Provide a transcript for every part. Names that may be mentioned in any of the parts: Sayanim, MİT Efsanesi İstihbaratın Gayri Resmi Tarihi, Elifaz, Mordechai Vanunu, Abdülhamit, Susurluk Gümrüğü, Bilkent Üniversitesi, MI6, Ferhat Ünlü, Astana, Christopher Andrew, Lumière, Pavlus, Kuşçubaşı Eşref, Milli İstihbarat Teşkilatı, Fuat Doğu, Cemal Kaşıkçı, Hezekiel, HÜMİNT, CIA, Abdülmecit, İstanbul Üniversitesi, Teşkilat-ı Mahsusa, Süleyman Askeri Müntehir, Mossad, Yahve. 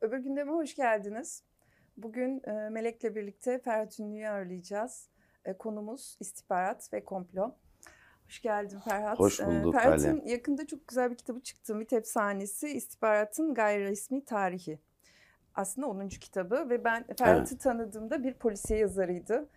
Öbür gündeme hoş geldiniz. Bugün Melek'le birlikte Ferhat Ünlü'yü ağırlayacağız. Konumuz istihbarat ve komplo. Hoş geldin Ferhat. Hoş bulduk. Ferhat'ın yakında çok güzel bir kitabı çıktı. MİT Efsanesi İstihbaratın Gayri Resmi Tarihi. Aslında 10. kitabı ve ben Ferhat'ı tanıdığımda bir polisiye yazarıydı.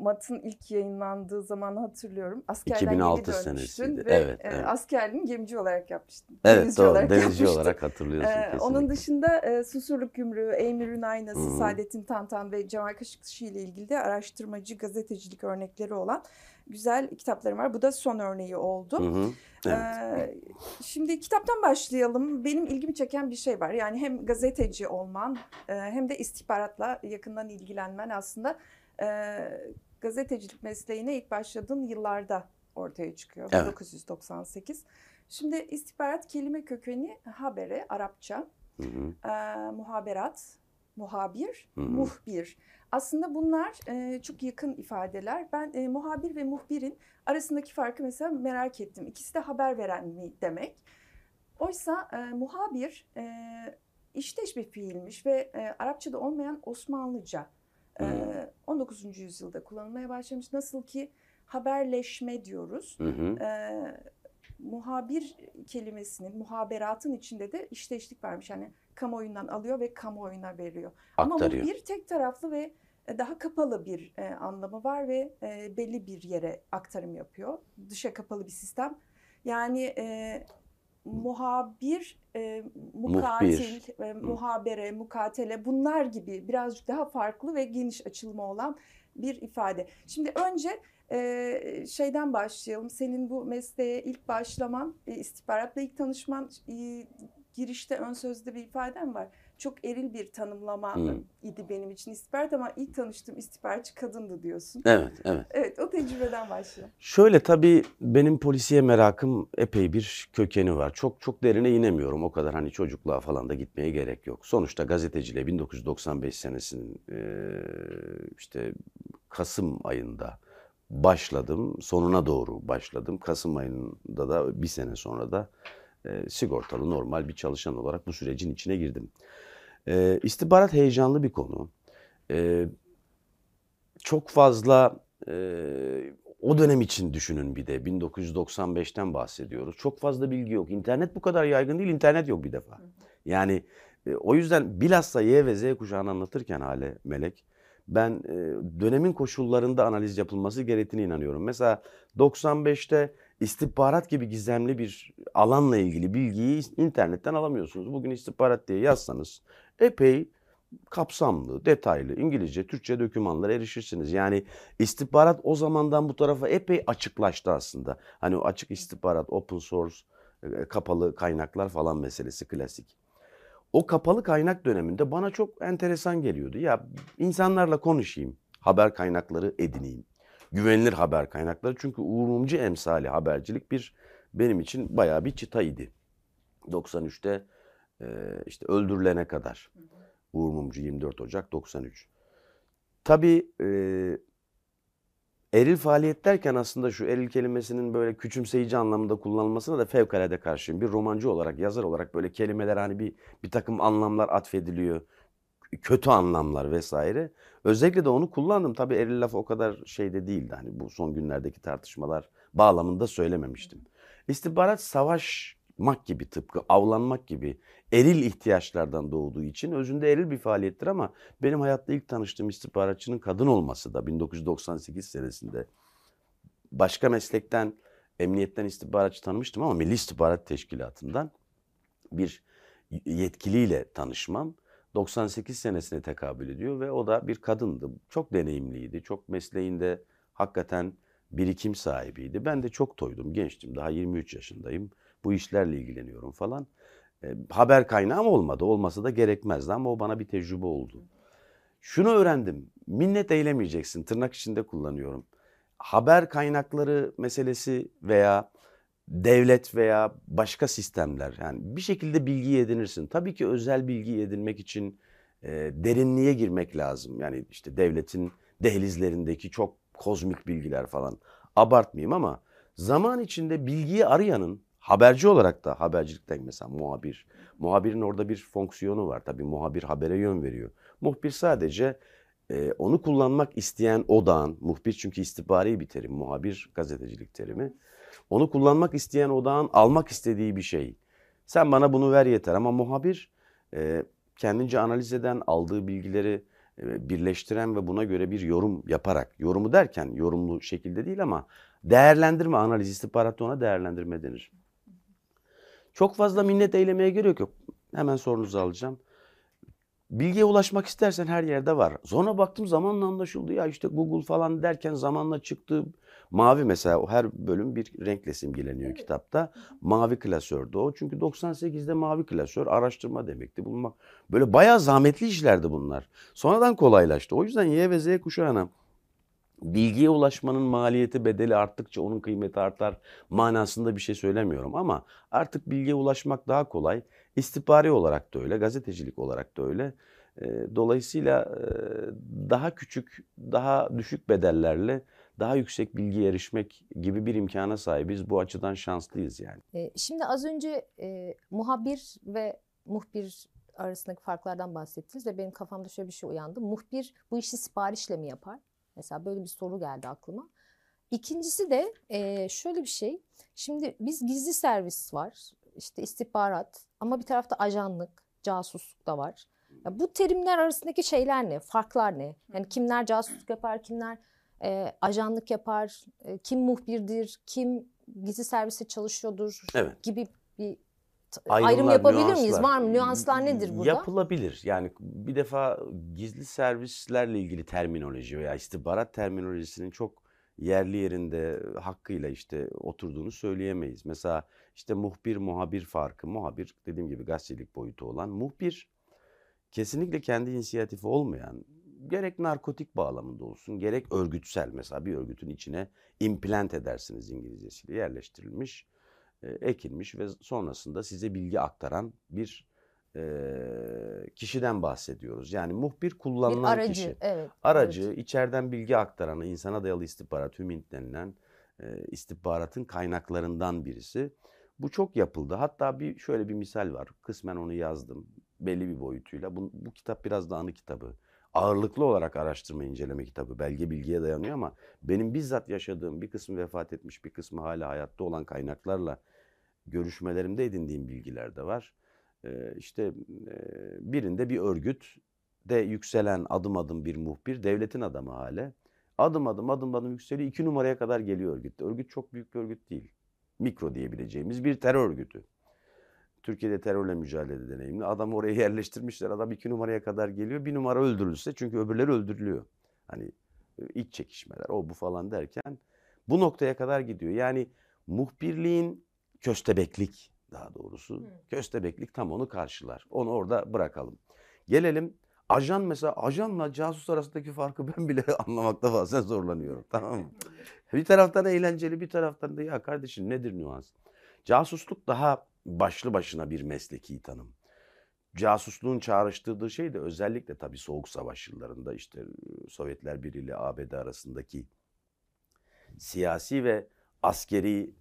Mat'ın ilk yayınlandığı zamanı hatırlıyorum. Askerden 2006 gemi dönmüştün ve evet. Askerliğini gemici olarak yapmıştın. Evet, denizci doğru. Olarak denizci yapmıştın. Olarak hatırlıyorsun kesinlikle. Onun dışında Susurluk Gümrüğü, Eymir'in Aynası, Hı-hı. Saadettin Tantan ve Cemal Kaşıkçı ile ilgili de araştırmacı, gazetecilik örnekleri olan güzel kitaplarım var. Bu da son örneği oldu. Hı-hı. Evet. Şimdi kitaptan başlayalım. Benim ilgimi çeken bir şey var. Yani hem gazeteci olman hem de istihbaratla yakından ilgilenmen aslında gazetecilik mesleğine ilk başladığın yıllarda ortaya çıkıyor. Evet. 1998. Şimdi istihbarat kelime kökeni habere, Arapça. Hı hı. Muhaberat, muhabir, hı hı. muhbir. Aslında bunlar çok yakın ifadeler. Ben muhabir ve muhbirin arasındaki farkı mesela merak ettim. İkisi de haber veren mi demek. Oysa muhabir işteş bir fiilmiş ve Arapçada olmayan Osmanlıca. 19. yüzyılda kullanılmaya başlamış. Nasıl ki haberleşme diyoruz. Hı hı. Muhabir kelimesinin, muhaberatın içinde de işteşlik varmış. Yani kamuoyundan alıyor ve kamuoyuna veriyor. Aktarıyor. Ama bu bir tek taraflı ve daha kapalı bir anlamı var ve belli bir yere aktarım yapıyor. Dışa kapalı bir sistem. Yani muhabir, mukatil, muhabere, mukatele bunlar gibi birazcık daha farklı ve geniş açılımı olan bir ifade. Şimdi önce şeyden başlayalım. Senin bu mesleğe ilk başlaman, istihbaratla ilk tanışman, girişte ön sözde bir ifaden var. Çok eril bir tanımlama idi benim için istihbarat ama ilk tanıştığım istihbaratçı kadındı diyorsun. Evet. Evet, o tecrübeden başla. Şöyle, tabii benim polisiye merakım epey bir kökeni var. Çok derine inemiyorum. O kadar hani çocukluğa falan da gitmeye gerek yok. Sonuçta gazeteciliğe 1995 senesinin işte Kasım ayında başladım. Sonuna doğru başladım. Kasım ayında da bir sene sonra da sigortalı normal bir çalışan olarak bu sürecin içine girdim. İstihbarat heyecanlı bir konu. Çok fazla o dönem için düşünün, bir de 1995'ten bahsediyoruz. Çok fazla bilgi yok. İnternet bu kadar yaygın değil. İnternet yok bir defa. Yani o yüzden bilhassa Y ve Z kuşağını anlatırken hale Melek, ben dönemin koşullarında analiz yapılması gerektiğine inanıyorum. Mesela 95'te istihbarat gibi gizemli bir alanla ilgili bilgiyi internetten alamıyorsunuz. Bugün istihbarat diye yazsanız epey kapsamlı, detaylı İngilizce, Türkçe dokümanlara erişirsiniz. Yani istihbarat o zamandan bu tarafa epey açıklaştı aslında. Hani o açık istihbarat, open source, kapalı kaynaklar falan meselesi klasik. O kapalı kaynak döneminde bana çok enteresan geliyordu. Ya insanlarla konuşayım, haber kaynakları edineyim. Güvenilir haber kaynakları, çünkü Uğur Mumcu emsali habercilik benim için bayağı bir çıta idi. 93'te işte öldürülene kadar. Uğur Mumcu 24 Ocak 93. Tabii eril faaliyet derken aslında şu eril kelimesinin böyle küçümseyici anlamında kullanılmasına da fevkalade karşıyım. Bir romancı olarak, yazar olarak böyle kelimeler hani bir takım anlamlar atfediliyor. Kötü anlamlar vesaire. Özellikle de onu kullandım. Tabii eril laf o kadar şeyde değildi. Hani bu son günlerdeki tartışmalar bağlamında söylememiştim. İstihbarat savaşmak gibi, tıpkı avlanmak gibi eril ihtiyaçlardan doğduğu için özünde eril bir faaliyettir ama benim hayatta ilk tanıştığım istihbaratçının kadın olması da 1998 senesinde. Başka meslekten, emniyetten istihbaratçı tanımıştım ama Milli İstihbarat Teşkilatı'ndan bir yetkiliyle tanışmam 98 senesine tekabül ediyor ve o da bir kadındı. Çok deneyimliydi. Çok mesleğinde hakikaten birikim sahibiydi. Ben de çok toydum. Gençtim. Daha 23 yaşındayım. Bu işlerle ilgileniyorum falan. Haber kaynağım olmadı. Olması da gerekmezdi ama o bana bir tecrübe oldu. Şunu öğrendim. Minnet eylemeyeceksin. Tırnak içinde kullanıyorum. Haber kaynakları meselesi veya devlet veya başka sistemler, yani bir şekilde bilgi edinirsin. Tabii ki özel bilgi edinmek için derinliğe girmek lazım. Yani işte devletin dehlizlerindeki çok kozmik bilgiler falan. Abartmayayım ama zaman içinde bilgiyi arayanın Haberci olarak da habercilikten mesela muhabir. Muhabirin orada bir fonksiyonu var. Tabii muhabir habere yön veriyor. Muhbir sadece onu kullanmak isteyen odağın, muhbir çünkü istihbari bir terim, muhabir gazetecilik terimi. Onu kullanmak isteyen odağın almak istediği bir şey. Sen bana bunu ver yeter ama muhabir kendince analiz eden, aldığı bilgileri birleştiren ve buna göre bir yorum yaparak, yorumu derken yorumlu şekilde değil ama değerlendirme, analiz, istihbaratta ona değerlendirme denir. Çok fazla minnet eylemeye gerek yok. Hemen sorunuzu alacağım. Bilgiye ulaşmak istersen her yerde var. Sonra baktım zamanla anlaşıldı. Ya işte Google falan derken zamanla çıktı. Mavi mesela, her bölüm bir renkle simgeleniyor kitapta. Mavi klasördü o. Çünkü 98'de mavi klasör araştırma demekti. Bulmak. Böyle bayağı zahmetli işlerdi bunlar. Sonradan kolaylaştı. O yüzden Y ve Z kuşağına bilgiye ulaşmanın maliyeti, bedeli arttıkça onun kıymeti artar manasında bir şey söylemiyorum. Ama artık bilgiye ulaşmak daha kolay. İstihbari olarak da öyle, gazetecilik olarak da öyle. Dolayısıyla daha küçük, daha düşük bedellerle daha yüksek bilgiye erişmek gibi bir imkana sahibiz. Bu açıdan şanslıyız yani. Şimdi az önce muhabir ve muhbir arasındaki farklardan bahsettiniz ve benim kafamda şöyle bir şey uyandı. Muhbir bu işi siparişle mi yapar? Mesela böyle bir soru geldi aklıma. İkincisi de şöyle bir şey. Şimdi biz gizli servis var, işte istihbarat ama bir tarafta ajanlık, casusluk da var. Ya bu terimler arasındaki şeyler ne, farklar ne? Yani kimler casusluk yapar, kimler ajanlık yapar, kim muhbirdir, kim gizli servise çalışıyordur evet. gibi bir ayrım yapabilir nüanslar. Miyiz? Var mı? Nüanslar nedir burada? Yapılabilir. Yani bir defa gizli servislerle ilgili terminoloji veya istihbarat terminolojisinin çok yerli yerinde hakkıyla işte oturduğunu söyleyemeyiz. Mesela işte muhbir, muhabir farkı. Muhabir dediğim gibi gazetecilik boyutu olan, muhbir kesinlikle kendi inisiyatifi olmayan, gerek narkotik bağlamında olsun, gerek örgütsel, mesela bir örgütün içine implant edersiniz İngilizcesiyle, yerleştirilmiş, ekilmiş ve sonrasında size bilgi aktaran bir kişiden bahsediyoruz. Yani muhbir kullanılan bir aracı, kişi. Evet, aracı, evet. İçeriden bilgi aktaranı, insana dayalı istihbarat, HÜMİNT denilen istihbaratın kaynaklarından birisi. Bu çok yapıldı. Hatta bir şöyle bir misal var. Kısmen onu yazdım belli bir boyutuyla. Bu kitap biraz da anı kitabı. Ağırlıklı olarak araştırma, inceleme kitabı. Belge bilgiye dayanıyor ama benim bizzat yaşadığım, bir kısmı vefat etmiş, bir kısmı hala hayatta olan kaynaklarla görüşmelerimde edindiğim bilgiler de var. İşte birinde bir örgütte yükselen adım adım bir muhbir, devletin adamı hale. Adım adım yükseliyor. 2 numaraya kadar geliyor örgütte. Örgüt çok büyük bir örgüt değil. Mikro diyebileceğimiz bir terör örgütü. Türkiye'de terörle mücadele deneyimli. Adam oraya yerleştirmişler. Adam 2 numaraya kadar geliyor. 1 numara öldürülse, çünkü öbürleri öldürülüyor. Hani iç çekişmeler, o bu falan derken bu noktaya kadar gidiyor. Yani muhbirliğin köstebeklik, daha doğrusu köstebeklik tam onu karşılar. Onu orada bırakalım. Gelelim ajan, mesela ajanla casus arasındaki farkı ben bile anlamakta bazen zorlanıyorum. Tamam mı? Bir taraftan eğlenceli, bir taraftan da ya kardeşim nedir nüans? Casusluk daha başlı başına bir mesleki tanım. Casusluğun çağrıştırdığı şey de özellikle tabii Soğuk Savaş yıllarında işte Sovyetler Birliği ile ABD arasındaki siyasi ve askeri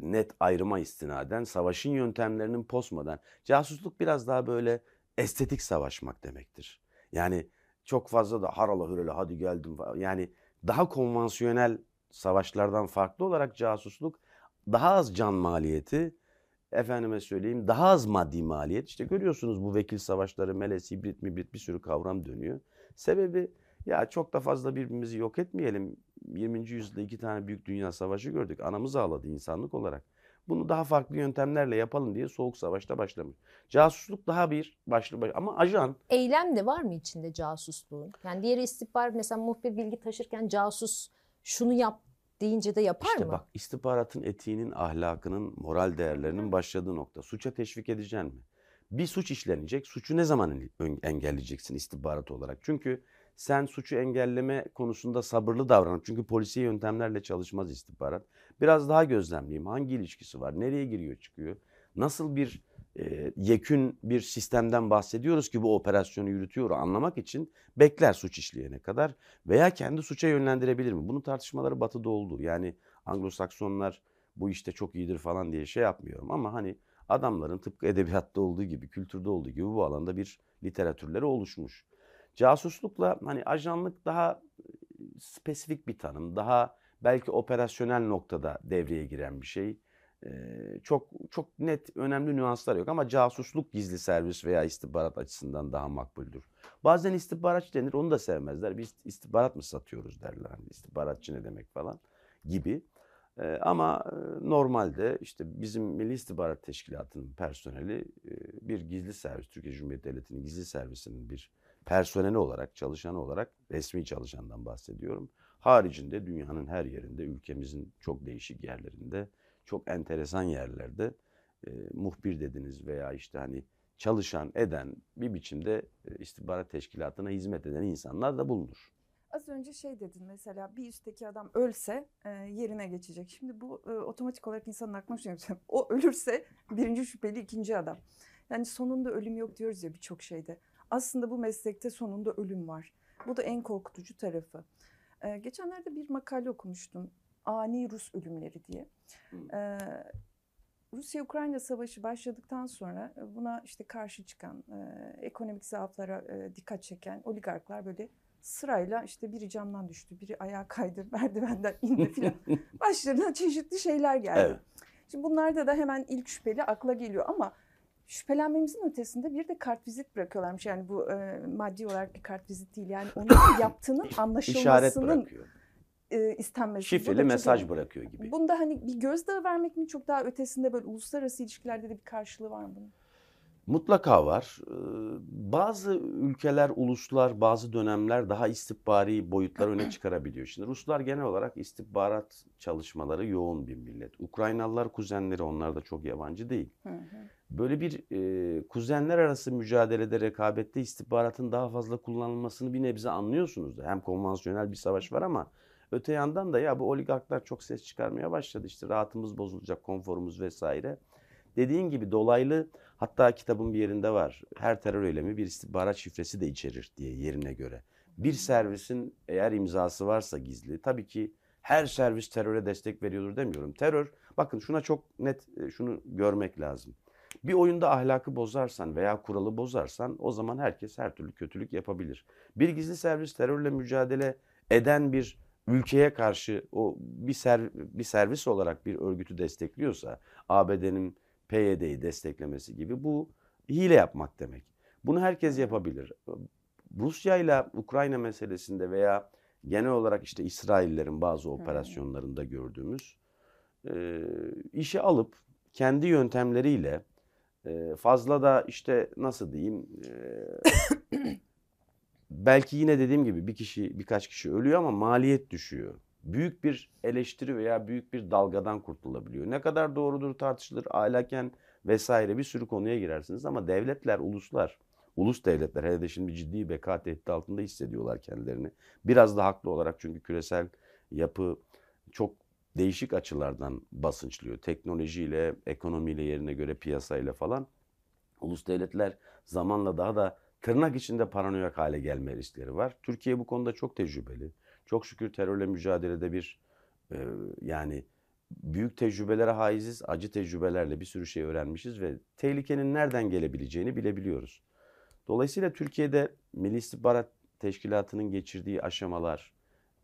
net ayrıma istinaden savaşın yöntemlerinin postmodern. Casusluk biraz daha böyle estetik savaşmak demektir. Yani çok fazla da harala hürele hadi geldim falan. Yani daha konvansiyonel savaşlardan farklı olarak casusluk daha az can maliyeti, efendime söyleyeyim daha az maddi maliyet. İşte görüyorsunuz bu vekil savaşları, melez, hibrit bir sürü kavram dönüyor. Sebebi ya çok da fazla birbirimizi yok etmeyelim. 20. yüzyılda 2 tane büyük dünya savaşı gördük. Anamız ağladı insanlık olarak. Bunu daha farklı yöntemlerle yapalım diye Soğuk Savaş'ta başlamış. Casusluk daha bir başlı başlı ama ajan. Eylem de var mı içinde casusluğun? Yani diğeri istihbarat, mesela muhbir bilgi taşırken casus şunu yap deyince de yapar işte mı? Bak, istihbaratın etiğinin, ahlakının, moral değerlerinin başladığı nokta. Suça teşvik edeceksin mi? Bir suç işlenecek. Suçu ne zaman engelleyeceksin istihbarat olarak? Çünkü sen suçu engelleme konusunda sabırlı davranıp, çünkü polisiye yöntemlerle çalışmaz istihbarat. Biraz daha gözlemleyeyim. Hangi ilişkisi var? Nereye giriyor çıkıyor? Nasıl bir yekün bir sistemden bahsediyoruz ki bu operasyonu yürütüyor, anlamak için bekler suç işleyene kadar veya kendi suça yönlendirebilir mi? Bunun tartışmaları Batı'da oldu. Yani Anglo-Saksonlar bu işte çok iyidir falan diye şey yapmıyorum. Ama hani adamların tıpkı edebiyatta olduğu gibi, kültürde olduğu gibi bu alanda bir literatürleri oluşmuş. Casuslukla hani ajanlık daha spesifik bir tanım, daha belki operasyonel noktada devreye giren bir şey. Çok net, önemli nüanslar yok ama casusluk gizli servis veya istihbarat açısından daha makbuldür. Bazen istihbaratçı denir, onu da sevmezler. Biz istihbarat mı satıyoruz derler. Yani istihbaratçı ne demek falan gibi. Ama normalde işte bizim Milli İstihbarat Teşkilatı'nın personeli bir gizli servis, Türkiye Cumhuriyeti Devleti'nin gizli servisinin bir personeli olarak, çalışanı olarak, resmi çalışandan bahsediyorum. Haricinde dünyanın her yerinde, ülkemizin çok değişik yerlerinde, çok enteresan yerlerde muhbir dediniz veya işte hani çalışan, eden bir biçimde istihbarat teşkilatına hizmet eden insanlar da bulunur. Az önce şey dedin mesela, bir üstteki adam ölse yerine geçecek. Şimdi bu otomatik olarak insanın aklına şey yapacağım. O ölürse birinci şüpheli ikinci adam. Yani sonunda ölüm yok diyoruz ya birçok şeyde. Aslında bu meslekte sonunda ölüm var. Bu da en korkutucu tarafı. Geçenlerde bir makale okumuştum. Ani Rus ölümleri diye. Rusya-Ukrayna savaşı başladıktan sonra buna işte karşı çıkan, ekonomik zaaflara dikkat çeken oligarklar böyle sırayla işte biri camdan düştü, biri ayağa kaydı, merdivenden indi filan. Başlarına çeşitli şeyler geldi. Evet. Şimdi bunlarda da hemen ilk şüpheli akla geliyor ama şüphelenmemizin ötesinde bir de kartvizit bırakıyorlarmış. Yani bu maddi olarak bir kartvizit değil. Yani onun yaptığının anlaşılmasının istenmesi. Şifreli mesaj bırakıyor gibi. Bunda hani bir gözdağı vermek mi, çok daha ötesinde böyle uluslararası ilişkilerde de bir karşılığı var mı bunun? Mutlaka var. Bazı ülkeler, uluslar, bazı dönemler daha istihbari boyutlar öne çıkarabiliyor. Şimdi Ruslar genel olarak istihbarat çalışmaları yoğun bir millet. Ukraynalılar kuzenleri, onlar da çok yabancı değil. Böyle bir kuzenler arası mücadelede, rekabette istihbaratın daha fazla kullanılmasını bir nebze anlıyorsunuz da. Hem konvansiyonel bir savaş var ama öte yandan da ya bu oligarklar çok ses çıkarmaya başladı. İşte rahatımız bozulacak, konforumuz vesaire. Dediğin gibi dolaylı, hatta kitabın bir yerinde var. Her terör eylemi bir istihbarat şifresi de içerir diye, yerine göre. Bir servisin eğer imzası varsa gizli, tabii ki her servis teröre destek veriyordur demiyorum. Terör, bakın şuna çok net, şunu görmek lazım. Bir oyunda ahlakı bozarsan veya kuralı bozarsan o zaman herkes her türlü kötülük yapabilir. Bir gizli servis terörle mücadele eden bir ülkeye karşı o bir servis olarak bir örgütü destekliyorsa, ABD'nin PYD'yi desteklemesi gibi, bu hile yapmak demek. Bunu herkes yapabilir. Rusya ile Ukrayna meselesinde veya genel olarak işte İsraillerin bazı operasyonlarında gördüğümüz işi alıp kendi yöntemleriyle fazla da işte nasıl diyeyim belki yine dediğim gibi birkaç kişi ölüyor ama maliyet düşüyor. Büyük bir eleştiri veya büyük bir dalgadan kurtulabiliyor. Ne kadar doğrudur tartışılır, ahlaken vesaire bir sürü konuya girersiniz ama devletler, uluslar, ulus devletler hele de şimdi ciddi beka tehdidi altında hissediyorlar kendilerini. Biraz da haklı olarak, çünkü küresel yapı çok değişik açılardan basınçlıyor. Teknolojiyle, ekonomiyle, yerine göre piyasayla falan. Ulus devletler zamanla daha da tırnak içinde paranoyak hale gelme riskleri var. Türkiye bu konuda çok tecrübeli. Çok şükür terörle mücadelede bir yani büyük tecrübelere haiziz, acı tecrübelerle bir sürü şey öğrenmişiz ve tehlikenin nereden gelebileceğini bilebiliyoruz. Dolayısıyla Türkiye'de Milli İstihbarat Teşkilatı'nın geçirdiği aşamalar,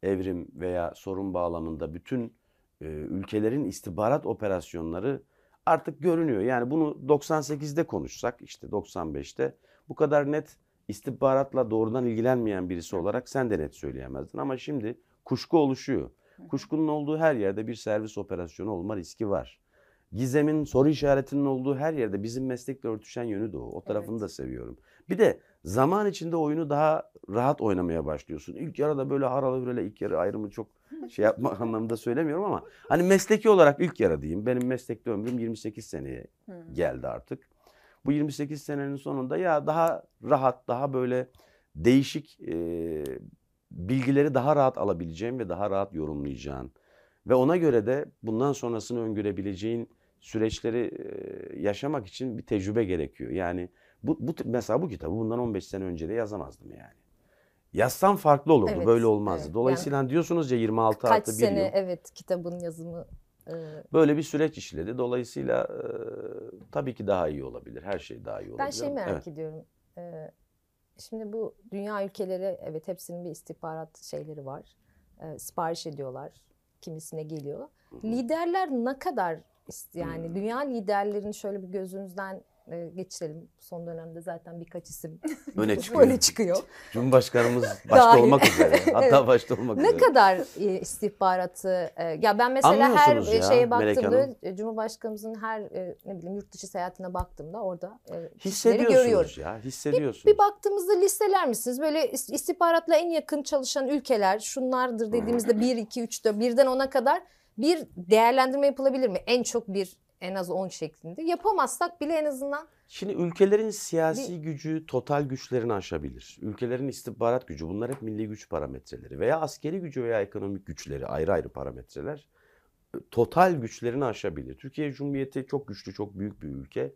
evrim veya sorun bağlamında bütün ülkelerin istihbarat operasyonları artık görünüyor. Yani bunu 98'de konuşsak, işte 95'te bu kadar net istihbaratla doğrudan ilgilenmeyen birisi olarak sen de net söyleyemezdin. Ama şimdi kuşku oluşuyor. Kuşkunun olduğu her yerde bir servis operasyonu olma riski var. Gizemin, soru işaretinin olduğu her yerde bizim meslekle örtüşen yönü de o. O tarafını da seviyorum. Bir de zaman içinde oyunu daha rahat oynamaya başlıyorsun. İlk yarıda böyle haralı böyle, ilk yarı ayrımı çok şey yapmak anlamında söylemiyorum ama hani mesleki olarak ilk yarı diyeyim. Benim meslekte ömrüm 28 seneye geldi artık. Bu 28 senenin sonunda ya daha rahat, daha böyle değişik bilgileri daha rahat alabileceğin ve daha rahat yorumlayacağın ve ona göre de bundan sonrasını öngörebileceğin süreçleri yaşamak için bir tecrübe gerekiyor. Yani mesela bu kitabı bundan 15 sene önce de yazamazdım yani. Yazsam farklı olurdu, böyle olmazdı. Dolayısıyla yani, diyorsunuz ya 26 artı 1 yıl. Kaç sene kitabın yazımı Böyle bir süreç işledi. Dolayısıyla tabii ki daha iyi olabilir. Her şey daha iyi olabilir. Ben şeyi merak ediyorum. Şimdi bu dünya ülkeleri, evet, hepsinin bir istihbarat şeyleri var. Sipariş ediyorlar. Kimisine geliyor. Liderler ne kadar, yani dünya liderlerini şöyle bir gözünüzden geçirelim. Son dönemde zaten birkaç isim öne çıkıyor. Öyle çıkıyor. Cumhurbaşkanımız başta olmak üzere. Hatta evet, başta olmak üzere. Ne kadar istihbaratı, ya ben mesela her şeye baktığımda, Cumhurbaşkanımızın her ne bileyim yurt dışı seyahatine baktığımda orada hissediyorsunuz ya, hissediyorsunuz. Bir baktığımızda listeler misiniz? Böyle istihbaratla en yakın çalışan ülkeler şunlardır dediğimizde 1, 2, 3, 4, birden 10'a kadar bir değerlendirme yapılabilir mi? En çok bir, en az 10 şeklinde. Yapamazsak bile en azından... Şimdi ülkelerin siyasi gücü total güçlerini aşabilir. Ülkelerin istihbarat gücü, bunlar hep milli güç parametreleri veya askeri gücü veya ekonomik güçleri, ayrı ayrı parametreler total güçlerini aşabilir. Türkiye Cumhuriyeti çok güçlü, çok büyük bir ülke.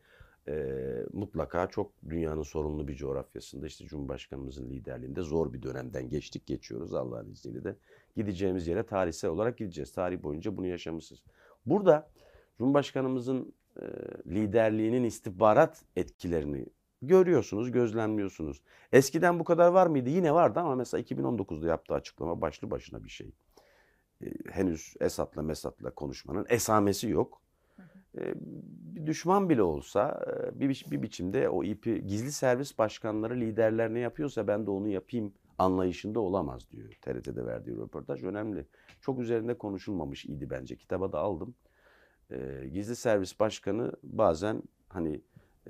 Mutlaka çok dünyanın sorunlu bir coğrafyasında, işte Cumhurbaşkanımızın liderliğinde zor bir dönemden geçtik, geçiyoruz Allah'ın izniyle de. Gideceğimiz yere tarihsel olarak gideceğiz. Tarih boyunca bunu yaşamışız. Burada Cumhurbaşkanımızın liderliğinin istihbarat etkilerini görüyorsunuz, gözlemliyorsunuz. Eskiden bu kadar var mıydı? Yine vardı ama mesela 2019'da yaptığı açıklama başlı başına bir şey. Henüz Esad'la Mesad'la konuşmanın esamesi yok. Bir düşman bile olsa bir biçimde o ipi, gizli servis başkanları liderler ne yapıyorsa ben de onu yapayım anlayışında olamaz diyor. TRT'de verdiği röportaj önemli. Çok üzerinde konuşulmamış idi bence. Kitaba da aldım. Gizli servis başkanı bazen hani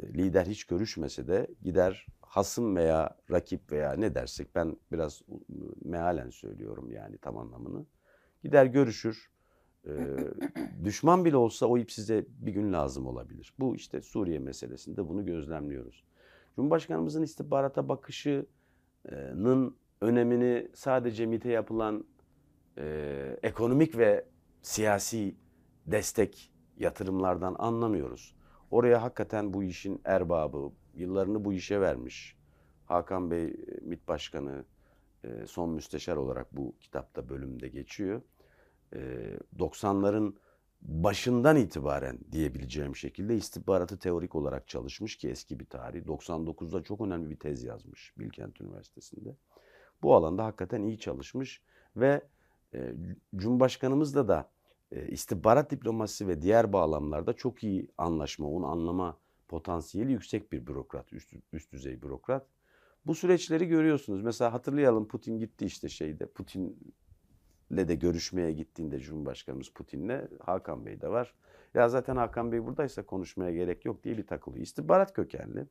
lider hiç görüşmese de gider hasım veya rakip veya ne dersek, ben biraz mealen söylüyorum yani tam anlamını. Gider görüşür. Düşman bile olsa o ip size bir gün lazım olabilir. Bu işte Suriye meselesinde bunu gözlemliyoruz. Cumhurbaşkanımızın istihbarata bakışının önemini sadece MİT'e yapılan ekonomik ve siyasi destek, yatırımlardan anlamıyoruz. Oraya hakikaten bu işin erbabı, yıllarını bu işe vermiş Hakan Bey, MİT Başkanı, son müsteşar olarak bu kitapta, bölümde geçiyor. 90'ların başından itibaren diyebileceğim şekilde istihbaratı teorik olarak çalışmış ki eski bir tarih. 99'da çok önemli bir tez yazmış Bilkent Üniversitesi'nde. Bu alanda hakikaten iyi çalışmış ve Cumhurbaşkanımızla da istihbarat diplomasisi ve diğer bağlamlarda çok iyi anlaşma, onu anlama potansiyeli yüksek bir bürokrat, üst düzey bürokrat. Bu süreçleri görüyorsunuz. Mesela hatırlayalım, Putin gitti işte Putin'le de görüşmeye gittiğinde Cumhurbaşkanımız Putin'le, Hakan Bey de var. Ya zaten Hakan Bey buradaysa konuşmaya gerek yok diye bir takılıyor. İstihbarat kökenli.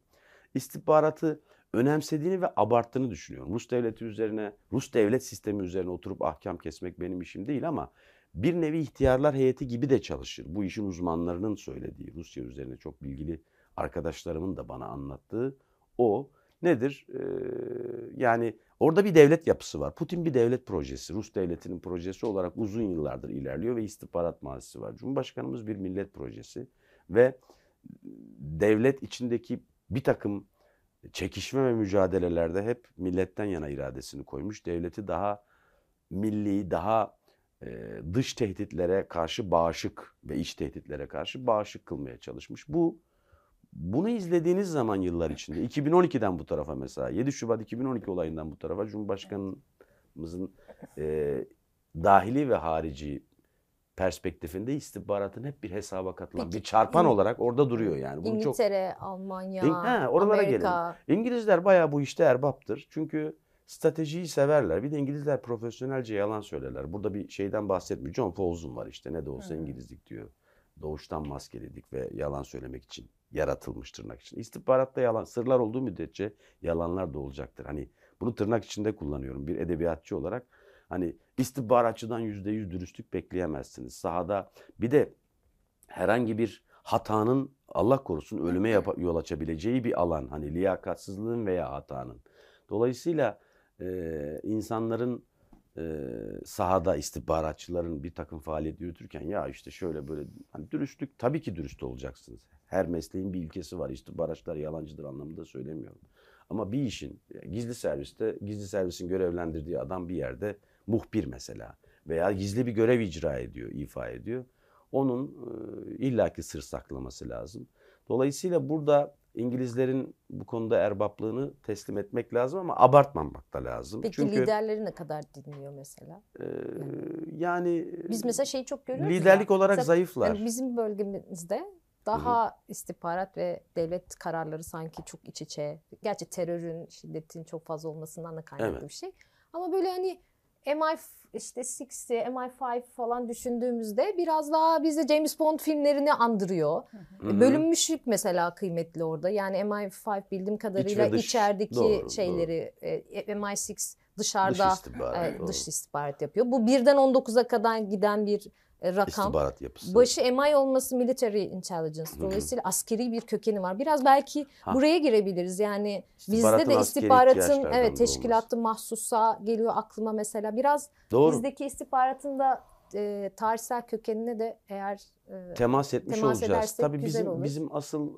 İstihbaratı önemsediğini ve abarttığını düşünüyorum. Rus devleti üzerine, Rus devlet sistemi üzerine oturup ahkam kesmek benim işim değil ama bir nevi ihtiyarlar heyeti gibi de çalışır. Bu işin uzmanlarının söylediği, Rusya üzerine çok bilgili arkadaşlarımın da bana anlattığı o nedir? Yani orada bir devlet yapısı var. Putin bir devlet projesi, Rus devletinin projesi olarak uzun yıllardır ilerliyor ve istihbarat mahallesi var. Cumhurbaşkanımız bir millet projesi ve devlet içindeki bir takım çekişme ve mücadelelerde hep milletten yana iradesini koymuş. Devleti daha milli, daha dış tehditlere karşı bağışık ve iç tehditlere karşı bağışık kılmaya çalışmış. Bunu izlediğiniz zaman yıllar içinde 2012'den bu tarafa, mesela 7 Şubat 2012 olayından bu tarafa Cumhurbaşkanımızın dahili ve harici perspektifinde istihbaratın hep bir hesaba katılan, peki, bir çarpan olarak orada duruyor yani. Bunu İngiltere, çok... Almanya, oralara Amerika. Gelin. İngilizler bayağı bu işte erbaptır. Çünkü stratejiyi severler. Bir de İngilizler profesyonelce yalan söylerler. Burada bir şeyden bahsetmiyor. John Fowles'un var işte. Ne de olsa İngilizlik diyor. Doğuştan maskelilik ve yalan söylemek için yaratılmış, tırnak için. İstihbaratta yalan, sırlar olduğu müddetçe yalanlar da olacaktır. Hani bunu tırnak içinde kullanıyorum bir edebiyatçı olarak. Hani istihbaratçıdan %100 dürüstlük bekleyemezsiniz. Sahada bir de herhangi bir hatanın, Allah korusun, ölüme yol açabileceği bir alan. Hani liyakatsızlığın veya hatanın. Dolayısıyla insanların sahada, istihbaratçıların bir takım faaliyet yürütürken ya işte şöyle böyle, hani dürüstlük, tabii ki dürüst olacaksınız. Her mesleğin bir ilkesi var. İstihbaratçılar yalancıdır anlamında söylemiyorum. Ama bir işin, gizli servisin görevlendirdiği adam bir yerde muhbir mesela veya gizli bir görev icra ediyor, ifa ediyor. onun illaki sır saklaması lazım. Dolayısıyla burada İngilizlerin bu konuda erbaplığını teslim etmek lazım ama abartmamak da lazım. Peki çünkü liderleri ne kadar dinliyor mesela? Yani biz mesela şeyi çok görüyoruz. Liderlik olarak mesela, zayıflar. Yani bizim bölgemizde daha istihbarat ve devlet kararları sanki çok iç içe. Gerçi terörün, şiddetin çok fazla olmasından da kaynaklı bir şey. Ama böyle hani MI6'i, MI5 falan düşündüğümüzde biraz daha bize James Bond filmlerini andırıyor. Bölünmüşlük mesela kıymetli orada. Yani MI5 bildiğim kadarıyla içerideki şeyleri, MI6 dışarıda dış istihbarat yapıyor. Bu birden 19'a kadar giden bir rakam. Başı MI olması military intelligence. Dolayısıyla askeri bir kökeni var. Biraz belki buraya girebiliriz. Yani bizde de istihbaratın teşkilatı mahsusa geliyor aklıma mesela. Biraz bizdeki istihbaratın da tarihsel kökenine de eğer temas olacağız. Tabii bizim asıl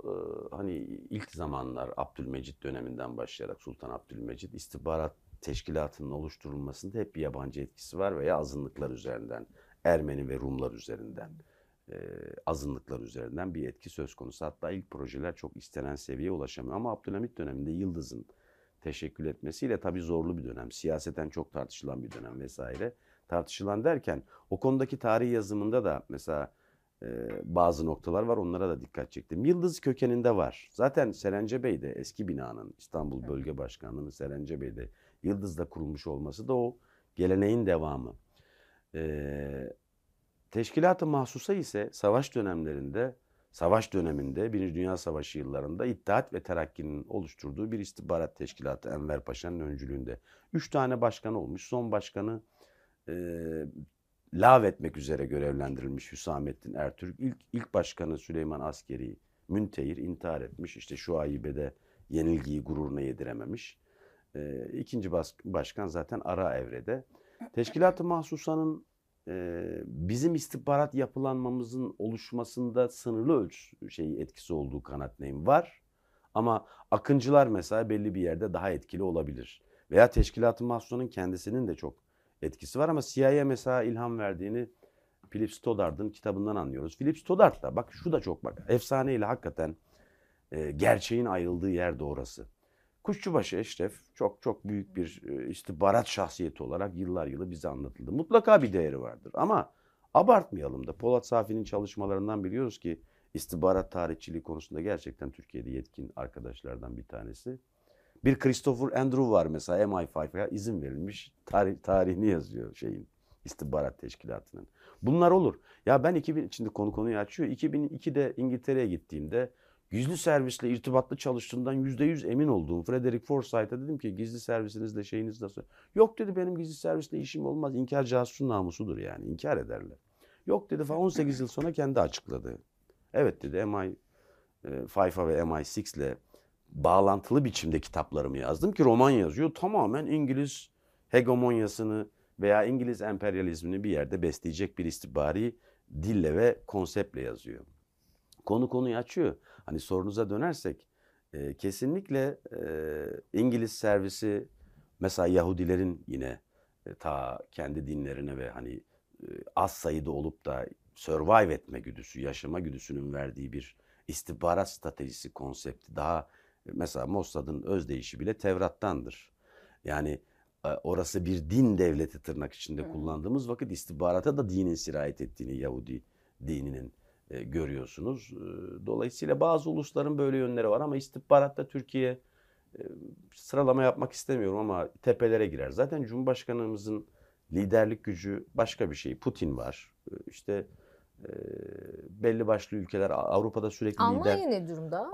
hani ilk zamanlar Abdülmecit döneminden başlayarak Sultan Abdülmecit istihbarat teşkilatının oluşturulmasında hep bir yabancı etkisi var veya azınlıklar üzerinden. Ermeni ve Rumlar üzerinden, azınlıklar üzerinden bir etki söz konusu. Hatta ilk projeler çok istenen seviyeye ulaşamıyor. Ama Abdülhamit döneminde Yıldız'ın teşekkül etmesiyle tabii zorlu bir dönem. Siyaseten çok tartışılan bir dönem vesaire. Tartışılan derken o konudaki tarih yazımında da mesela bazı noktalar var. Onlara da dikkat çektim. Yıldız kökeninde var. Zaten Serencebey'de eski binanın, İstanbul Bölge Başkanlığı'nın Serencebey'de Yıldız'da kurulmuş olması da o geleneğin devamı. Teşkilat-ı mahsusa ise savaş döneminde, Birinci Dünya Savaşı yıllarında İttihat ve Terakki'nin oluşturduğu bir istihbarat teşkilatı Enver Paşa'nın öncülüğünde. 3 tane başkan olmuş. Son başkanı lağvetmek üzere görevlendirilmiş Hüsamettin Ertürk. İlk başkanı Süleyman Askeri Müntehir intihar etmiş. İşte Şuaybe'de yenilgiyi gururuna yedirememiş. İkinci başkan zaten ara evrede. Teşkilat-ı Mahsusa'nın bizim istihbarat yapılanmamızın oluşmasında sınırlı etkisi olduğu kanaatindeyim var. Ama akıncılar mesela belli bir yerde daha etkili olabilir. Veya Teşkilat-ı Mahsusa'nın kendisinin de çok etkisi var ama CIA'ya mesela ilham verdiğini Philip Stoddard'ın kitabından anlıyoruz. Philip Stoddard da bak efsaneyle hakikaten gerçeğin ayrıldığı yer de orası. Kuşçubaşı Eşref çok büyük bir istihbarat şahsiyeti olarak yıllar yılı bize anlatıldı. Mutlaka bir değeri vardır ama abartmayalım da. Polat Safi'nin çalışmalarından biliyoruz ki istihbarat tarihçiliği konusunda gerçekten Türkiye'de yetkin arkadaşlardan bir tanesi. Bir Christopher Andrew var mesela MI5'a izin verilmiş tarihini yazıyor istihbarat teşkilatının. Bunlar olur. Ya ben şimdi konuyu açıyor. 2002'de İngiltere'ye gittiğimde gizli servisle irtibatlı çalıştığından %100 emin olduğum Frederick Forsyth'a dedim ki gizli servisinizle şeyiniz nasıl? Yok dedi benim gizli servisle işim olmaz. İnkar casusun namusudur yani. İnkar ederler. Yok dedi falan 18 yıl sonra kendi açıkladı. Evet dedi MI5'a ve MI6'le bağlantılı biçimde kitaplarımı yazdım ki roman yazıyor. Tamamen İngiliz hegemonyasını veya İngiliz emperyalizmini bir yerde besleyecek bir istihbari dille ve konseptle yazıyor. Konuyu açıyor. Hani sorunuza dönersek kesinlikle İngiliz servisi mesela Yahudilerin yine ta kendi dinlerine ve hani az sayıda olup da survive etme güdüsü, yaşama güdüsünün verdiği bir istihbarat stratejisi konsepti. Daha mesela Mossad'ın özdeyişi bile Tevrat'tandır. Yani orası bir din devleti tırnak içinde kullandığımız vakit istihbarata da dinin sirayet ettiğini Yahudi dininin görüyorsunuz. Dolayısıyla bazı ulusların böyle yönleri var ama istihbaratta Türkiye sıralama yapmak istemiyorum ama tepelere girer. Zaten Cumhurbaşkanımızın liderlik gücü başka bir şey. Putin var. İşte belli başlı ülkeler Avrupa'da sürekli Almanya ne durumda?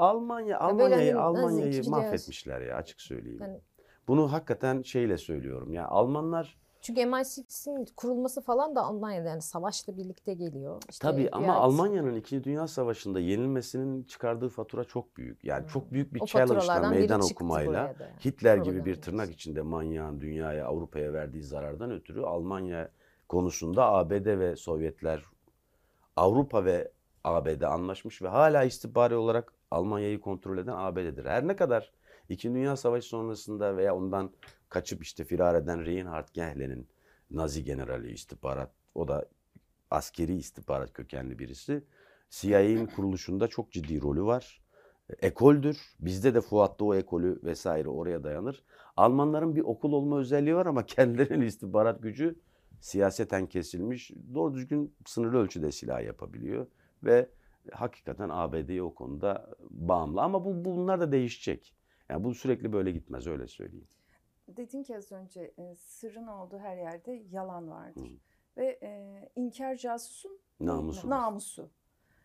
Almanya'yı mahvetmişler ya açık söyleyeyim. Yani, bunu hakikaten söylüyorum. Yani Almanlar çünkü MI6'in kurulması falan da Almanya'da yani savaşla birlikte geliyor. Tabii ama Almanya'nın 2. Dünya Savaşı'nda yenilmesinin çıkardığı fatura çok büyük. Yani çok büyük bir challenge'la, meydan okumayla yani. Hitler gibi bir tırnak içinde manyağın dünyaya, Avrupa'ya verdiği zarardan ötürü Almanya konusunda ABD ve Sovyetler, Avrupa ve ABD anlaşmış ve hala istihbari olarak Almanya'yı kontrol eden ABD'dir. Her ne kadar 2. Dünya Savaşı sonrasında veya ondan kaçıp firar eden Reinhard Gehle'nin Nazi generali istihbarat o da askeri istihbarat kökenli birisi. CIA'nin kuruluşunda çok ciddi rolü var. Ekoldür. Bizde de Fuat Doğu ekolü vesaire oraya dayanır. Almanların bir okul olma özelliği var ama kendilerinin istihbarat gücü siyaseten kesilmiş. Doğru düzgün sınırlı ölçüde silah yapabiliyor ve hakikaten ABD'ye o konuda bağımlı. Ama bunlar da değişecek. Yani bu sürekli böyle gitmez, öyle söyleyeyim. Dedin ki az önce sırrın olduğu her yerde yalan vardır. Hı. Ve inkar casusun namusu.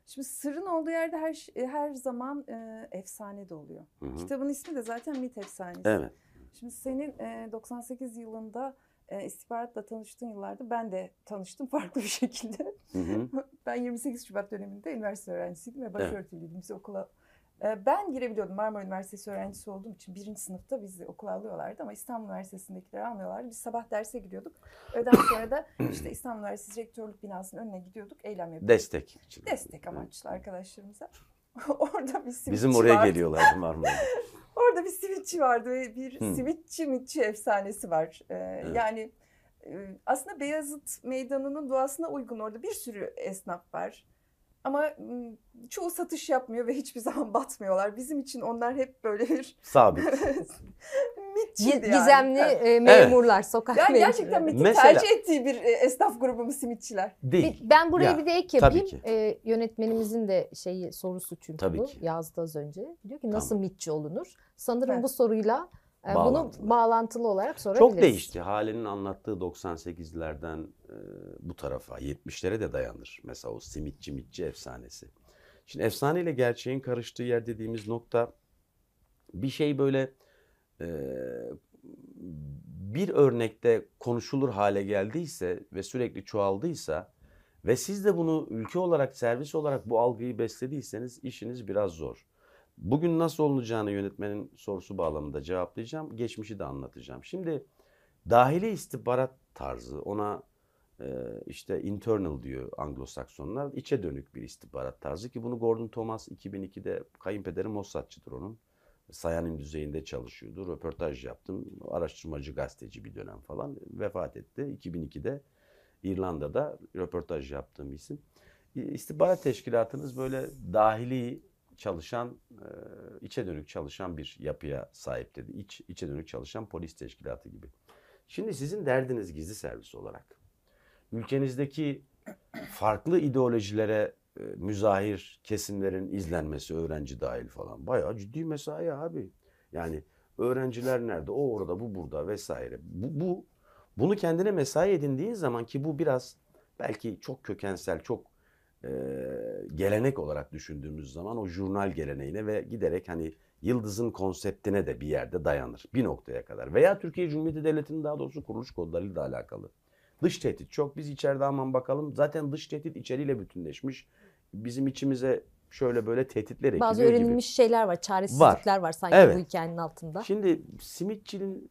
Şimdi sırrın olduğu yerde her zaman efsane de oluyor. Hı hı. Kitabın ismi de zaten MİT Efsanesi. Evet. Şimdi senin 98 yılında istihbaratla tanıştığın yıllarda ben de tanıştım farklı bir şekilde. Hı hı. Ben 28 Şubat döneminde üniversite öğrencisiydim ve başörtülüydüm. Bizi okula ben girebiliyordum. Marmara Üniversitesi öğrencisi olduğum için birinci sınıfta bizi okula alıyorlardı ama İstanbul Üniversitesi'ndekileri almıyorlardı. Biz sabah derse gidiyorduk. Öğleden sonra da işte İstanbul Üniversitesi Rektörlük binasının önüne gidiyorduk. Eylem yapıyorduk. Destek için. Destek amaçlı arkadaşlarımıza. Orada bir simitçi vardı. Bizim oraya geliyorlardı Marmara'da. Orada bir simitçi vardı ve bir simitçi efsanesi var. Evet. Yani aslında Beyazıt Meydanı'nın doğasına uygun orada bir sürü esnaf var. Ama çoğu satış yapmıyor ve hiçbir zaman batmıyorlar. Bizim için onlar hep böyle bir... Sabit. Mitçiydi yani. Gizemli memurlar, evet. Sokak memurları. Yani gerçekten MİT'in tercih ettiği bir esnaf grubu simitçiler. Değil. Ben buraya ya, bir de ek yapayım. Yönetmenimizin de sorusu çünkü bu. Yazdı az önce. Diyor ki nasıl mitçi olunur? Sanırım bu soruyla bunu bağlantılı olarak sorabiliriz. Çok değişti. Hale'nin anlattığı 98'lerden bu tarafa 70'lere de dayanır. Mesela o simitçi mitçi efsanesi. Şimdi efsane ile gerçeğin karıştığı yer dediğimiz nokta, bir şey böyle bir örnekte konuşulur hale geldiyse ve sürekli çoğaldıysa ve siz de bunu ülke olarak, servis olarak bu algıyı beslediyseniz işiniz biraz zor. Bugün nasıl olunacağını yönetmenin sorusu bağlamında cevaplayacağım. Geçmişi de anlatacağım. Şimdi dahili istihbarat tarzı, ona işte internal diyor Anglo-Saksonlar, içe dönük bir istihbarat tarzı ki bunu Gordon Thomas 2002'de, kayınpederi Mossad'çıdır onun. Sayanim düzeyinde çalışıyordu. Röportaj yaptım. Araştırmacı, gazeteci bir dönem falan. Vefat etti. 2002'de İrlanda'da röportaj yaptığım isim. İstihbarat teşkilatınız böyle dahili çalışan, içe dönük çalışan bir yapıya sahip dedi. İçe dönük çalışan polis teşkilatı gibi. Şimdi sizin derdiniz gizli servis olarak ülkenizdeki farklı ideolojilere müzahir kesimlerin izlenmesi, öğrenci dahil falan. Bayağı ciddi mesai abi. Yani öğrenciler nerede? O orada, bu burada vesaire. Bunu kendine mesai edindiğin zaman, ki bu biraz belki çok kökensel, çok gelenek olarak düşündüğümüz zaman o jurnal geleneğine ve giderek hani Yıldız'ın konseptine de bir yerde dayanır. Bir noktaya kadar. Veya Türkiye Cumhuriyeti Devleti'nin daha doğrusu kuruluş kodlarıyla da alakalı. Dış tehdit çok. Biz içeride aman bakalım. Zaten dış tehdit içeriyle bütünleşmiş. Bizim içimize şöyle böyle tehditler ekliyor gibi. Bazı öğrenilmiş şeyler var. Çaresizlikler var sanki, evet, bu hikayenin altında. Şimdi simitçinin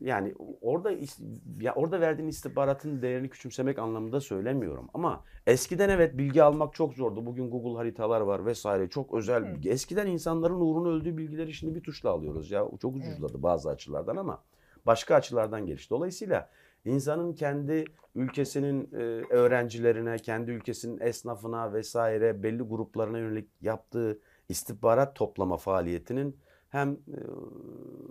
yani orada verdiğin istihbaratın değerini küçümsemek anlamında söylemiyorum. Ama eskiden evet bilgi almak çok zordu. Bugün Google haritalar var vesaire. Çok özel bilgi. Eskiden insanların uğruna öldüğü bilgileri şimdi bir tuşla alıyoruz ya. Çok ucuzladı bazı açılardan ama başka açılardan gelişti. Dolayısıyla İnsanın kendi ülkesinin öğrencilerine, kendi ülkesinin esnafına vesaire belli gruplarına yönelik yaptığı istihbarat toplama faaliyetinin hem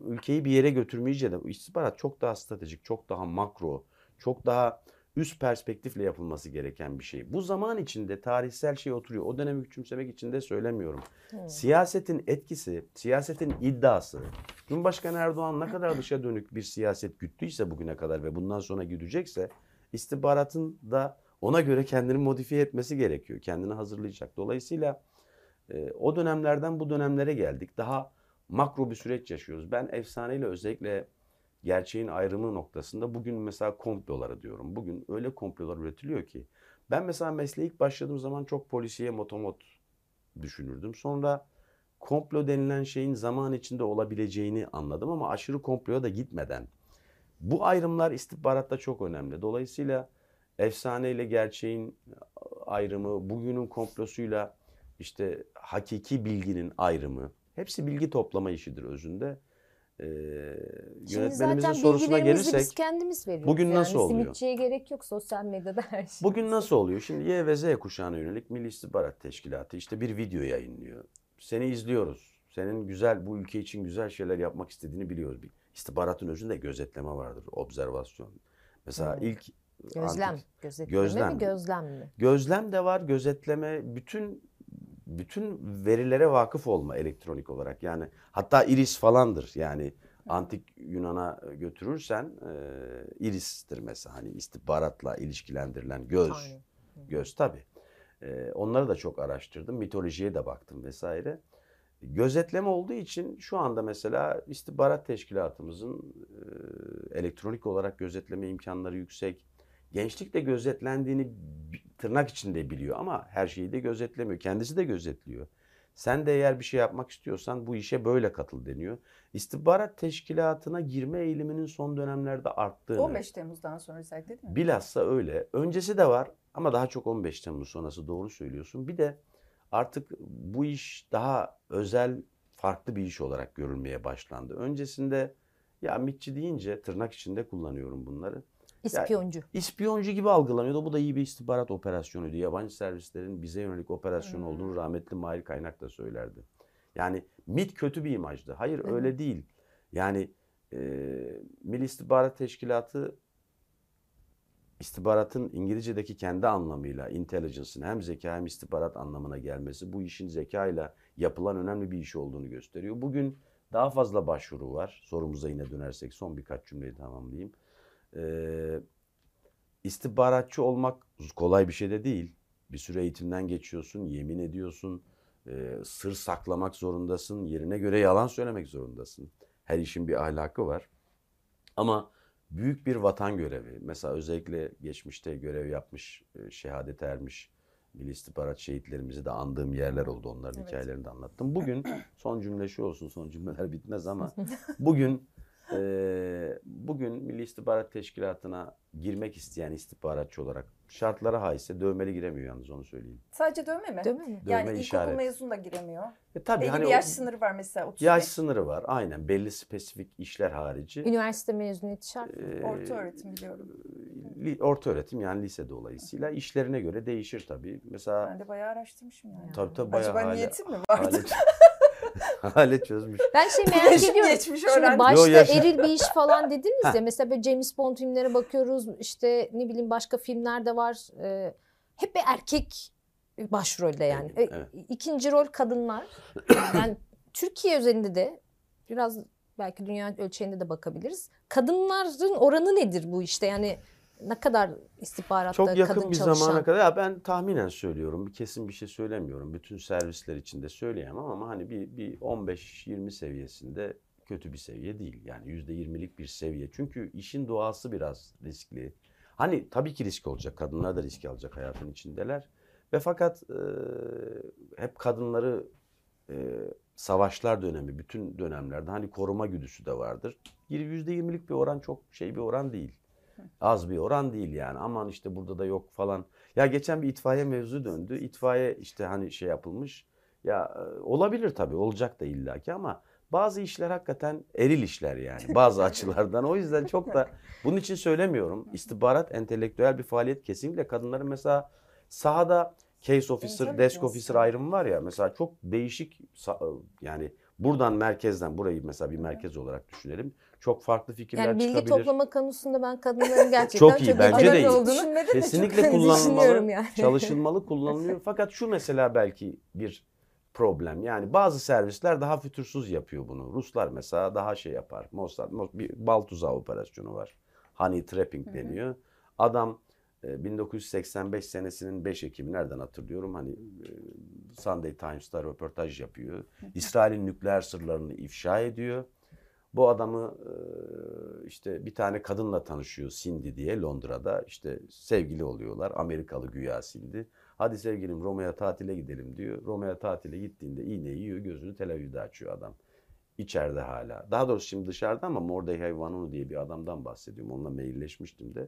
ülkeyi bir yere götürmeyeceği de, istihbarat çok daha stratejik, çok daha makro, çok daha üst perspektifle yapılması gereken bir şey. Bu zaman içinde tarihsel şey oturuyor. O dönemi küçümsemek için de söylemiyorum. Siyasetin etkisi, siyasetin iddiası. Cumhurbaşkanı Erdoğan ne kadar dışa dönük bir siyaset güttüyse bugüne kadar ve bundan sonra güdecekse, istihbaratın da ona göre kendini modifiye etmesi gerekiyor. Kendini hazırlayacak. Dolayısıyla o dönemlerden bu dönemlere geldik. Daha makro bir süreç yaşıyoruz. Ben efsaneyle özellikle gerçeğin ayrımı noktasında bugün mesela komplolara diyorum. Bugün öyle komplolar üretiliyor ki. Ben mesela mesleğe ilk başladığım zaman çok polisiye motomot düşünürdüm. Sonra komplo denilen şeyin zaman içinde olabileceğini anladım ama aşırı komploya da gitmeden. Bu ayrımlar istihbaratta çok önemli. Dolayısıyla efsaneyle gerçeğin ayrımı, bugünün komplosuyla işte hakiki bilginin ayrımı, hepsi bilgi toplama işidir özünde. Yönetmenimizin sorusuna gelirsek bugün yani nasıl oluyor? Simitçiye gerek yok, sosyal medyada her şey. Bugün nasıl oluyor? Şimdi Y ve Z kuşağına yönelik Milli İstihbarat Teşkilatı işte bir video yayınlıyor. Seni izliyoruz. Senin güzel, bu ülke için güzel şeyler yapmak istediğini biliyoruz. İstihbaratın özünde gözetleme vardır, observasyon. Mesela ilk gözlem mi? Gözlem de var, gözetleme, bütün verilere vakıf olma elektronik olarak. Yani hatta iris falandır. Yani antik Yunan'a götürürsen iristir mesela, hani istihbaratla ilişkilendirilen göz. Aynen. Göz tabii. Onları da çok araştırdım. Mitolojiye de baktım vesaire. Gözetleme olduğu için şu anda mesela istihbarat teşkilatımızın elektronik olarak gözetleme imkanları yüksek. Gençlik de gözetlendiğini tırnak içinde biliyor ama her şeyi de gözetlemiyor. Kendisi de gözetliyor. Sen de eğer bir şey yapmak istiyorsan bu işe böyle katıl deniyor. İstihbarat teşkilatına girme eğiliminin son dönemlerde arttığını. 15 Temmuz'dan sonra sen dedin mi? Bilhassa öyle. Öncesi de var ama daha çok 15 Temmuz sonrası, doğru söylüyorsun. Bir de artık bu iş daha özel, farklı bir iş olarak görülmeye başlandı. Öncesinde ya MİT'çi deyince, tırnak içinde kullanıyorum bunları, İspiyoncu. Yani ispiyoncu gibi algılanıyordu. Bu da iyi bir istihbarat operasyonuydu. Yabancı servislerin bize yönelik operasyonu olduğunu rahmetli Mahir Kaynak da söylerdi. Yani MİT kötü bir imajdı. Hayır, öyle değil. Yani Milli İstihbarat Teşkilatı, istihbaratın İngilizce'deki kendi anlamıyla intelligence'ın hem zeka hem istihbarat anlamına gelmesi, bu işin zekayla yapılan önemli bir iş olduğunu gösteriyor. Bugün daha fazla başvuru var. Sorumuza yine dönersek son birkaç cümleyi tamamlayayım. İstihbaratçı olmak kolay bir şey de değil. Bir süre eğitimden geçiyorsun, yemin ediyorsun, sır saklamak zorundasın, yerine göre yalan söylemek zorundasın. Her işin bir ahlakı var. Ama büyük bir vatan görevi, mesela özellikle geçmişte görev yapmış, şehadete ermiş Milli İstihbarat şehitlerimizi de andığım yerler oldu. Onların hikayelerini de anlattım. Bugün son cümle şu olsun, son cümleler bitmez ama bugün... bugün Milli İstihbarat Teşkilatı'na girmek isteyen istihbaratçı olarak şartlara haisse dövmeli giremiyor, yalnız onu söyleyeyim. Sadece dövme mi? Yani ilkokul mezunu da giremiyor. Tabii, belli hani bir yaş sınırı var mesela. 35. Yaş sınırı var aynen, belli spesifik işler harici. Üniversite mezuniyeti şart mı? Orta öğretim biliyorum. Orta öğretim yani lise dolayısıyla işlerine göre değişir tabii. Mesela, ben de bayağı araştırmışım yani. Tabii tabii bayağı. Acaba niyetim mi vardı? Hale çözmüş. Ben şey merak ediyorum. Şimdi başta eril bir iş falan dediniz ya. Mesela böyle James Bond filmlere bakıyoruz. İşte ne bileyim başka filmler de var. Hep bir erkek başrolde yani. Evet. İkinci rol kadınlar. Yani Türkiye özelinde de biraz, belki dünya ölçeğinde de bakabiliriz. Kadınların oranı nedir bu işte? Yani ne kadar istihbaratta kadın çalışan? Çok yakın bir zamana kadar, ben tahminen söylüyorum, bir kesin bir şey söylemiyorum. Bütün servisler içinde söyleyemem ama hani bir 15-20 seviyesinde, kötü bir seviye değil. Yani %20'lik bir seviye. Çünkü işin doğası biraz riskli. Hani tabii ki risk olacak. Kadınlar da risk alacak, hayatın içindeler. Ve fakat hep kadınları savaşlar dönemi, bütün dönemlerde hani koruma güdüsü de vardır. %20'lik bir oran çok şey bir oran değil. Az bir oran değil yani, aman işte burada da yok falan. Ya geçen bir itfaiye mevzu döndü. İtfaiye işte hani şey yapılmış. Ya olabilir tabii, olacak da illaki ama bazı işler hakikaten eril işler yani bazı açılardan. O yüzden çok da bunun için söylemiyorum. İstihbarat entelektüel bir faaliyet, kesinlikle kadınların mesela sahada case officer, desk officer ayrımı var ya mesela, çok değişik yani. Buradan merkezden, burayı mesela bir merkez olarak düşünelim. Çok farklı fikirler yani çıkabilir. Yani bilgi toplama konusunda ben kadınların gerçekten çok iyi, bence de iyi. Kesinlikle kullanılmalı, yani çalışılmalı, kullanılıyor. Fakat şu mesela belki bir problem. Yani bazı servisler daha fütursuz yapıyor bunu. Ruslar mesela daha şey yapar. Mossad, bir bal tuzağı operasyonu var. Honey trapping deniyor. Adam 1985 senesinin 5 Ekim nereden hatırlıyorum, hani Sunday Times'ta röportaj yapıyor. İsrail'in nükleer sırlarını ifşa ediyor. Bu adamı işte bir tane kadınla tanışıyor, Cindy diye, Londra'da. İşte sevgili oluyorlar, Amerikalı güya Cindy. Hadi sevgilim Roma'ya tatile gidelim diyor. Roma'ya tatile gittiğinde iğneyi yiyor, gözünü Tel Aviv'de açıyor adam. İçeride hala. Daha doğrusu şimdi dışarıda ama Mordechai Vanunu diye bir adamdan bahsediyorum. Onunla mailleşmiştim de.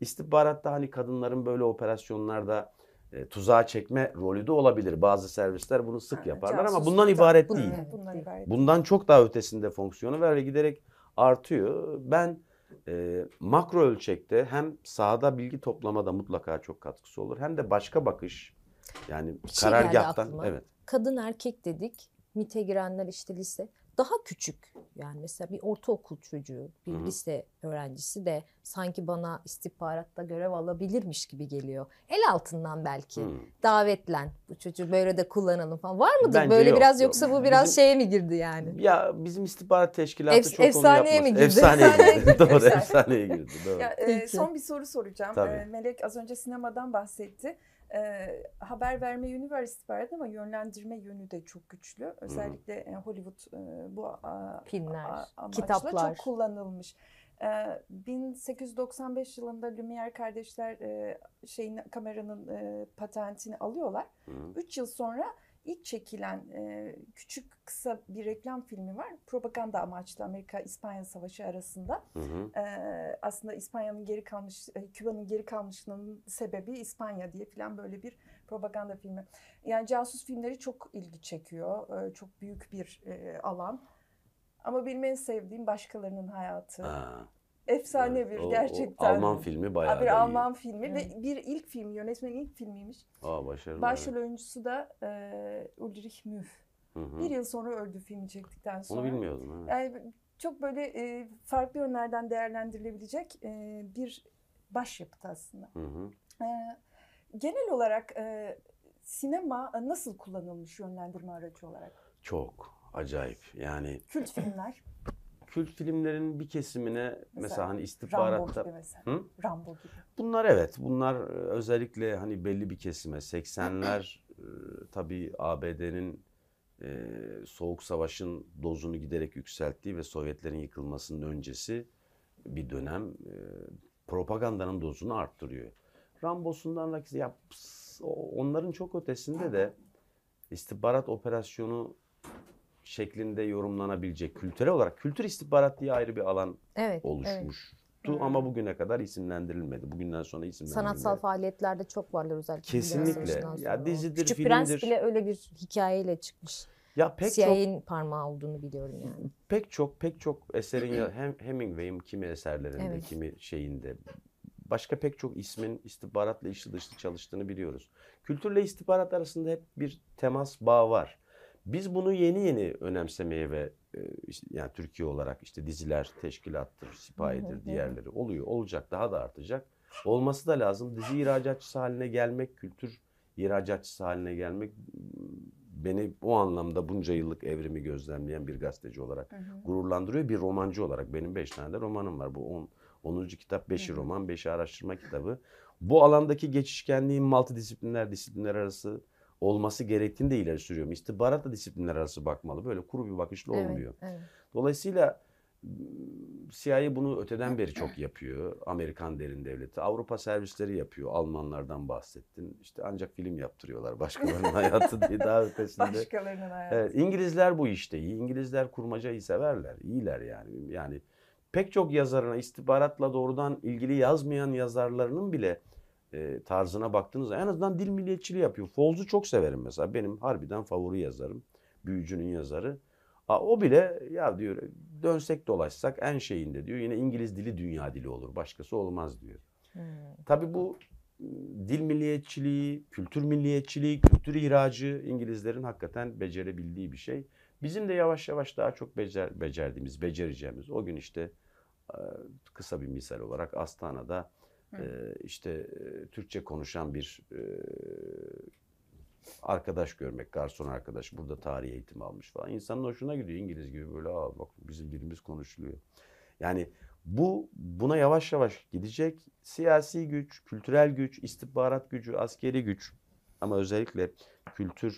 İstihbaratta hani kadınların böyle operasyonlarda tuzağa çekme rolü de olabilir. Bazı servisler bunu sık yaparlar ama bundan ibaret değil. Bundan çok daha ötesinde fonksiyonu var ve giderek artıyor. Ben makro ölçekte hem sahada bilgi toplamada mutlaka çok katkısı olur hem de başka bakış, yani karargâhtan. Evet. Kadın erkek dedik, MİT'e girenler işte lise. Daha küçük, yani mesela bir ortaokul çocuğu, bir lise öğrencisi de sanki bana istihbaratta görev alabilirmiş gibi geliyor. El altından belki davetlen, bu çocuğu böyle de kullanalım falan. Var mıdır bence böyle yok, biraz yok. Yoksa bu biraz şeye mi girdi yani? Ya bizim istihbarat teşkilatı efsaneye mi girdi? Efsaneye girdi. Doğru, efsaneye girdi. Doğru. Ya, son bir soru soracağım. Melek az önce sinemadan bahsetti. Haber verme yönü var istihbaratın ama yönlendirme yönü de çok güçlü. Özellikle Hollywood bu filmler, kitaplar çok kullanılmış. 1895 yılında Lumière kardeşler kameranın patentini alıyorlar. 3 yıl sonra ilk çekilen küçük kısa bir reklam filmi var. Propaganda amaçlı Amerika-İspanya Savaşı arasında. Aslında İspanya'nın geri kalmış, Küba'nın geri kalmışlığının sebebi İspanya diye falan böyle bir propaganda filmi. Yani casus filmleri çok ilgi çekiyor. Çok büyük bir alan. Ama benim en sevdiğim başkalarının hayatı. Efsane bir gerçekten. Alman filmi bayağı bir Alman filmi ve bir ilk film, yönetmenin ilk filmiymiş. Başrol oyuncusu da Ulrich Mühe. Bir yıl sonra öldü filmi çektikten sonra. Onu bilmiyordum. Yani çok böyle farklı yönlerden değerlendirilebilecek bir başyapıt aslında. Genel olarak sinema nasıl kullanılmış yönlendirme aracı olarak? Çok acayip yani. Kült filmler. Kült filmlerin bir kesimine mesela hani istihbaratta Rambo gibi mesela. Rambo gibi. Bunlar evet. Bunlar özellikle hani belli bir kesime 80'ler tabii ABD'nin Soğuk Savaş'ın dozunu giderek yükselttiği ve Sovyetlerin yıkılmasının öncesi bir dönem propagandanın dozunu arttırıyor. Rambo'sundan ya onların çok ötesinde de istihbarat operasyonu şeklinde yorumlanabilecek kültürel olarak kültür istihbarat diye ayrı bir alan oluşmuştu ama bugüne kadar isimlendirilmedi. Bugünden sonra isimlendirilmedi. Sanatsal faaliyetlerde çok varlar özellikle. Kesinlikle. Ya dizidir, Küçük filmdir. Prens bile öyle bir hikayeyle çıkmış. Ya pek CIA'nin parmağı olduğunu biliyorum yani. Pek çok eserin hem Hemingway'in kimi eserlerinde, kimi şeyinde. Başka pek çok ismin istihbaratla içli dışlı çalıştığını biliyoruz. Kültürle istihbarat arasında hep bir temas bağı var. Biz bunu yeni önemsemeye ve yani Türkiye olarak işte diziler, teşkilattır, sipahidir, diğerleri oluyor. Olacak, daha da artacak. Olması da lazım. Dizi ihracatçısı haline gelmek, kültür ihracatçısı haline gelmek beni o anlamda bunca yıllık evrimi gözlemleyen bir gazeteci olarak gururlandırıyor. Bir romancı olarak benim 5 tane de romanım var. Bu 10. kitap, 5'i roman, 5'i araştırma kitabı. Bu alandaki geçişkenliğin multidisiplinler arası olması gerektiğini de ileri sürüyorum. İstihbarat da disiplinler arası bakmalı. Böyle kuru bir bakışla olmuyor. Dolayısıyla CIA bunu öteden beri çok yapıyor. Amerikan derin devleti. Avrupa servisleri yapıyor. Almanlardan bahsettin. İşte ancak film yaptırıyorlar. Başkalarının hayatı diye daha ötesinde. Başkalarının hayatı. Evet, İngilizler bu işte iyi. İngilizler kurmacayı severler. İyiler yani. Yani pek çok yazarına istihbaratla doğrudan ilgili yazmayan yazarlarının bile tarzına baktığınızda en azından dil milliyetçiliği yapıyor. Folz'u çok severim mesela. Benim harbiden favori yazarım. Büyücünün yazarı. O bile ya diyor dönsek dolaşsak en şeyinde diyor yine İngiliz dili dünya dili olur. Başkası olmaz diyor. Tabii bu dil milliyetçiliği, kültür milliyetçiliği, kültür ihracı İngilizlerin hakikaten becerebildiği bir şey. Bizim de yavaş yavaş daha çok becereceğimiz. O gün işte kısa bir misal olarak Astana'da işte Türkçe konuşan bir arkadaş görmek, garson arkadaş burada tarih eğitimi almış falan. İnsanın hoşuna gidiyor İngiliz gibi böyle bak bizim dilimiz konuşuluyor. Yani buna yavaş yavaş gidecek siyasi güç, kültürel güç, istihbarat gücü, askeri güç ama özellikle kültür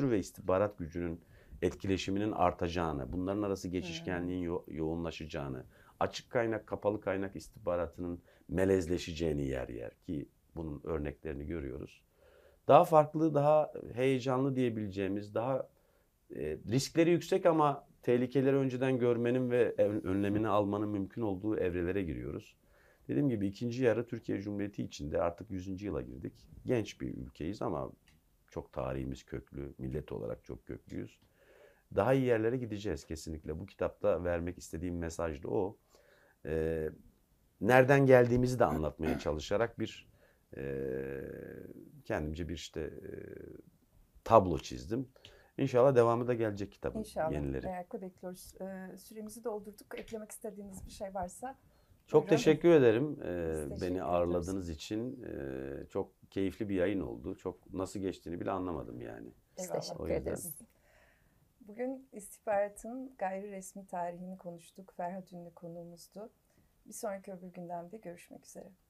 ve istihbarat gücünün etkileşiminin artacağını, bunların arası geçişkenliğin yoğunlaşacağını, açık kaynak, kapalı kaynak istihbaratının melezleşeceğini yer yer ki bunun örneklerini görüyoruz. Daha farklı, daha heyecanlı diyebileceğimiz, daha riskleri yüksek ama tehlikeleri önceden görmenin ve önlemini almanın mümkün olduğu evrelere giriyoruz. Dediğim gibi ikinci yarı Türkiye Cumhuriyeti içinde artık 100. yıla girdik. Genç bir ülkeyiz ama çok tarihimiz köklü, millet olarak çok köklüyüz. Daha iyi yerlere gideceğiz kesinlikle. Bu kitapta vermek istediğim mesaj da o. Nereden geldiğimizi de anlatmaya çalışarak bir kendimce bir tablo çizdim. İnşallah devamı da gelecek kitabın yenileri. İnşallah bekliyoruz. Süremizi doldurduk. Eklemek istediğiniz bir şey varsa. Çok buyurun. Teşekkür ederim beni ağırladığınız için. Çok keyifli bir yayın oldu. Çok nasıl geçtiğini bile anlamadım yani. Teşekkür ederiz. Bugün istihbaratın gayri resmi tarihini konuştuk. Ferhat Ünlü konuğumuzdu. Bir sonraki öbür gündemde görüşmek üzere.